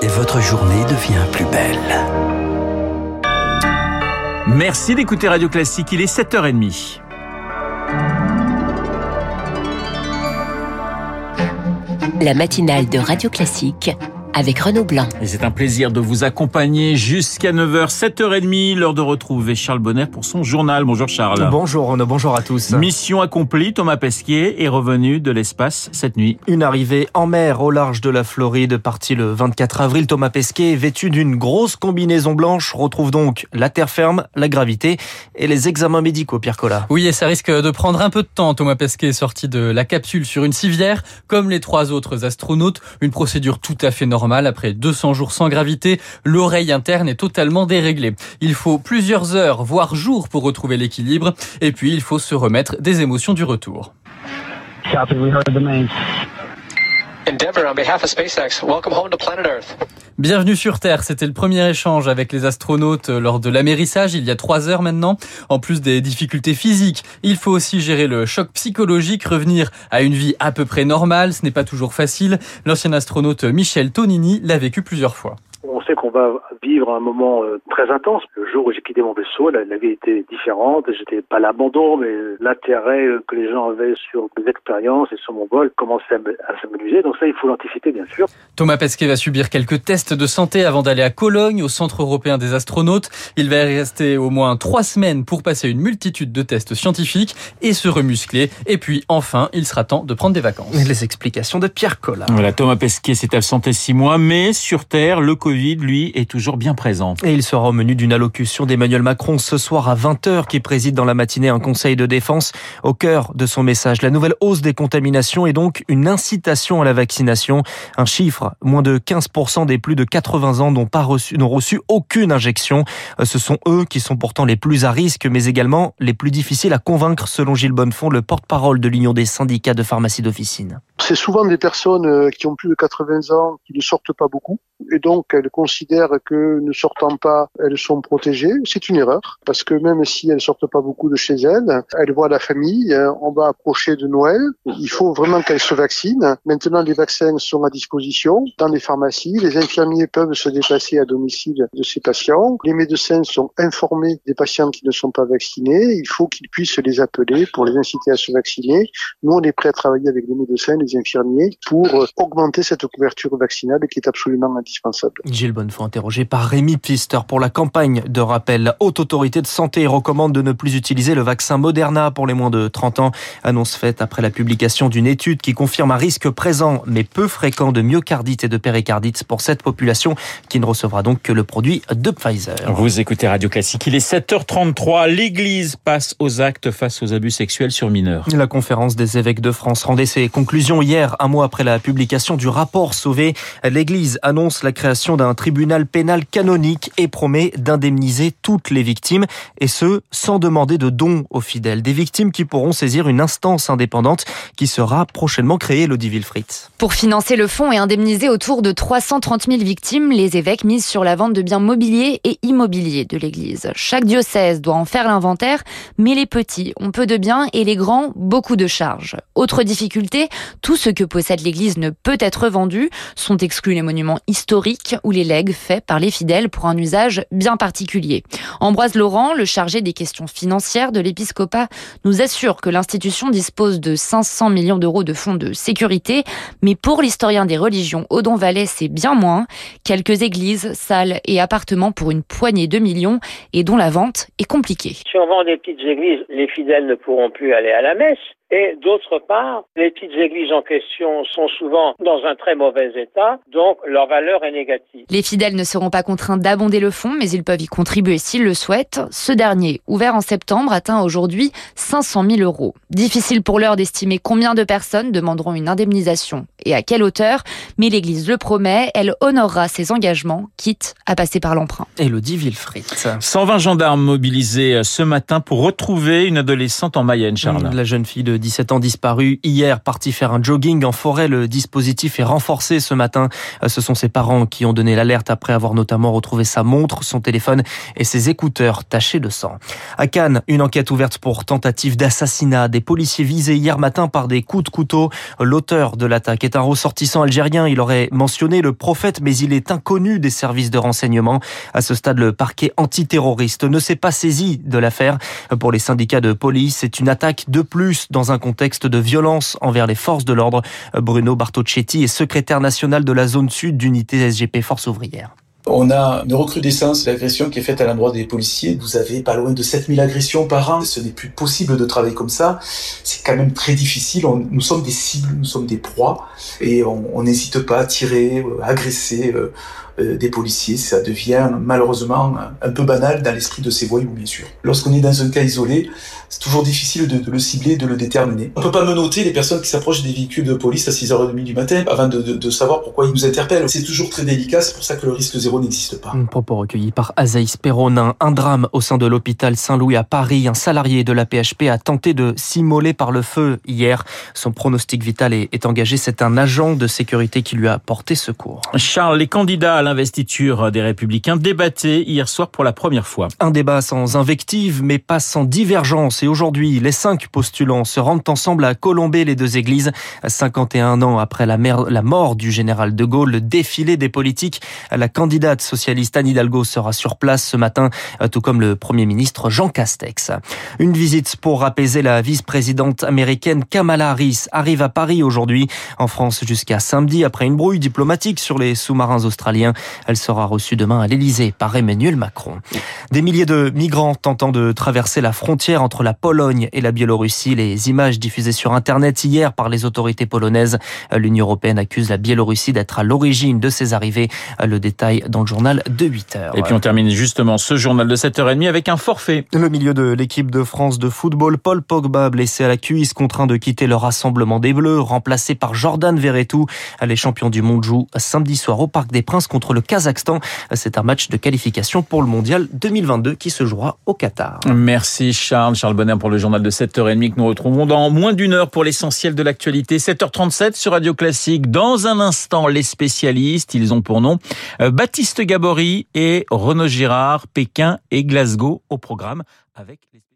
et votre journée devient plus belle. Merci d'écouter Radio Classique, il est 7h30. La matinale de Radio Classique avec Renaud Blanc. Et c'est un plaisir de vous accompagner jusqu'à 9h, 7h30, l'heure de retrouver Charles Bonner pour son journal. Bonjour Charles. Bonjour Renaud, bonjour à tous. Mission accomplie, Thomas Pesquet est revenu de l'espace cette nuit. Une arrivée en mer au large de la Floride, parti le 24 avril. Thomas Pesquet, vêtu d'une grosse combinaison blanche, retrouve donc la terre ferme, la gravité et les examens médicaux, Pierre Collat. Oui, et ça risque de prendre un peu de temps. Thomas Pesquet est sorti de la capsule sur une civière, comme les trois autres astronautes. Une procédure tout à fait normale. Après 200 jours sans gravité, l'oreille interne est totalement déréglée. Il faut plusieurs heures, voire jours pour retrouver l'équilibre. Et puis, il faut se remettre des émotions du retour. Bienvenue sur Terre, c'était le premier échange avec les astronautes lors de l'amérissage il y a 3 heures maintenant. En plus des difficultés physiques, il faut aussi gérer le choc psychologique, revenir à une vie à peu près normale, ce n'est pas toujours facile. L'ancien astronaute Michel Tonini l'a vécu plusieurs fois. On sait qu'on va vivre un moment très intense. Le jour où j'ai quitté mon vaisseau, la vie était différente. J'étais pas à l'abandon, mais l'intérêt que les gens avaient sur mes expériences et sur mon vol commençait à s'amenuiser. Donc ça, il faut l'anticiper, bien sûr. Thomas Pesquet va subir quelques tests de santé avant d'aller à Cologne, au Centre européen des astronautes. Il va rester au moins 3 semaines pour passer une multitude de tests scientifiques et se remuscler. Et puis, enfin, il sera temps de prendre des vacances. Les explications de Pierre Collat. Voilà, Thomas Pesquet s'est absenté 6 mois, mais sur Terre, le Covid, lui, est toujours bien présent. Et il sera au menu d'une allocution d'Emmanuel Macron ce soir à 20h, qui préside dans la matinée un conseil de défense. Au cœur de son message, la nouvelle hausse des contaminations est donc une incitation à la vaccination. Un chiffre, moins de 15% des plus de 80 ans n'ont reçu aucune injection. Ce sont eux qui sont pourtant les plus à risque, mais également les plus difficiles à convaincre, selon Gilles Bonnefond, le porte-parole de l'Union des syndicats de pharmacie d'officine. C'est souvent des personnes qui ont plus de 80 ans, qui ne sortent pas beaucoup, et donc elles considèrent que ne sortant pas, elles sont protégées. C'est une erreur, parce que même si elles sortent pas beaucoup de chez elles, elles voient la famille, on va approcher de Noël, il faut vraiment qu'elles se vaccinent. Maintenant, les vaccins sont à disposition dans les pharmacies, les infirmiers peuvent se déplacer à domicile de ces patients, les médecins sont informés des patients qui ne sont pas vaccinés, il faut qu'ils puissent les appeler pour les inciter à se vacciner. Nous, on est prêts à travailler avec les médecins, les infirmiers pour augmenter cette couverture vaccinale qui est absolument indispensable. Gilles Bonnefond interrogé par Rémi Pfister pour la campagne de rappel. La Haute Autorité de Santé recommande de ne plus utiliser le vaccin Moderna pour les moins de 30 ans. Annonce faite après la publication d'une étude qui confirme un risque présent mais peu fréquent de myocardite et de péricardite pour cette population qui ne recevra donc que le produit de Pfizer. Vous écoutez Radio Classique, il est 7h33. L'Église passe aux actes face aux abus sexuels sur mineurs. La conférence des évêques de France rendait ses conclusions hier, un mois après la publication du rapport Sauvé. L'Église annonce la création d'un tribunal pénal canonique et promet d'indemniser toutes les victimes, et ce, sans demander de dons aux fidèles. Des victimes qui pourront saisir une instance indépendante qui sera prochainement créée, Élodie Vilfrit. Pour financer le fonds et indemniser autour de 330 000 victimes, les évêques misent sur la vente de biens mobiliers et immobiliers de l'Église. Chaque diocèse doit en faire l'inventaire, mais les petits ont peu de biens et les grands, beaucoup de charges. Autre difficulté, tout ce que possède l'Église ne peut être vendu. Sont exclus les monuments historiques ou les legs faits par les fidèles pour un usage bien particulier. Ambroise Laurent, le chargé des questions financières de l'épiscopat, nous assure que l'institution dispose de 500 millions d'euros de fonds de sécurité, mais pour l'historien des religions Odon Vallet, c'est bien moins. Quelques églises, salles et appartements pour une poignée de millions et dont la vente est compliquée. Si on vend des petites églises, les fidèles ne pourront plus aller à la messe. Et d'autre part, les petites églises en question sont souvent dans un très mauvais état, donc leur valeur est négative. Les fidèles ne seront pas contraints d'abonder le fonds, mais ils peuvent y contribuer s'ils le souhaitent. Ce dernier, ouvert en septembre, atteint aujourd'hui 500 000 euros. Difficile pour l'heure d'estimer combien de personnes demanderont une indemnisation et à quelle hauteur, mais l'Église le promet, elle honorera ses engagements, quitte à passer par l'emprunt. Élodie Vilfrit. 120 gendarmes mobilisés ce matin pour retrouver une adolescente en Mayenne, Charles. La jeune fille de de 17 ans disparu hier, parti faire un jogging en forêt. Le dispositif est renforcé ce matin. Ce sont ses parents qui ont donné l'alerte après avoir notamment retrouvé sa montre, son téléphone et ses écouteurs tachés de sang. À Cannes, une enquête ouverte pour tentative d'assassinat. Des policiers visés hier matin par des coups de couteau. L'auteur de l'attaque est un ressortissant algérien. Il aurait mentionné le prophète, mais il est inconnu des services de renseignement. À ce stade, le parquet antiterroriste ne s'est pas saisi de l'affaire. Pour les syndicats de police, c'est une attaque de plus dans un contexte de violence envers les forces de l'ordre. Bruno Bartocchetti est secrétaire national de la zone sud d'unité SGP Force ouvrière. On a une recrudescence de l'agression qui est faite à l'endroit des policiers. Vous avez pas loin de 7000 agressions par an. Ce n'est plus possible de travailler comme ça. C'est quand même très difficile. Nous sommes des cibles, nous sommes des proies. Et on n'hésite pas à tirer, agresser des policiers. Ça devient malheureusement un peu banal dans l'esprit de ces voyous, bien sûr. Lorsqu'on est dans un cas isolé, c'est toujours difficile de le cibler, de le déterminer. On ne peut pas menotter les personnes qui s'approchent des véhicules de police à 6h30 du matin avant de savoir pourquoi ils nous interpellent. C'est toujours très délicat. C'est pour ça que le risque zéro n'existe pas. Un propos recueilli par Azaïs Péronin. Un drame au sein de l'hôpital Saint-Louis à Paris. Un salarié de la PHP a tenté de s'immoler par le feu hier. Son pronostic vital est engagé. C'est un agent de sécurité qui lui a porté secours. Charles, les candidats à l'investiture des Républicains débattaient hier soir pour la première fois. Un débat sans invective, mais pas sans divergence. Et aujourd'hui, les 5 postulants se rendent ensemble à Colombey-les-Deux-Églises. 51 ans après la mort du général de Gaulle, le défilé des politiques, la candidate socialiste Anne Hidalgo sera sur place ce matin, tout comme le Premier ministre Jean Castex. Une visite pour apaiser la vice-présidente américaine Kamala Harris arrive à Paris aujourd'hui, en France jusqu'à samedi, après une brouille diplomatique sur les sous-marins australiens. Elle sera reçue demain à l'Élysée par Emmanuel Macron. Des milliers de migrants tentant de traverser la frontière entre la Pologne et la Biélorussie. Les images diffusées sur Internet hier par les autorités polonaises. L'Union européenne accuse la Biélorussie d'être à l'origine de ces arrivées. Le détail dans le journal de 8h. Et puis on termine justement ce journal de 7h30 avec un forfait. Le milieu de l'équipe de France de football, Paul Pogba, blessé à la cuisse, contraint de quitter le rassemblement des Bleus, remplacé par Jordan Veretout. Les champions du monde jouent samedi soir au Parc des Princes contre le Kazakhstan. C'est un match de qualification pour le Mondial 2022 qui se jouera au Qatar. Merci Charles. Charles Bonner pour le journal de 7h30 que nous retrouvons dans moins d'une heure pour l'essentiel de l'actualité. 7h37 sur Radio Classique. Dans un instant, les spécialistes, ils ont pour nom Baptiste Gabory et Renaud Girard, Pékin et Glasgow au programme avec les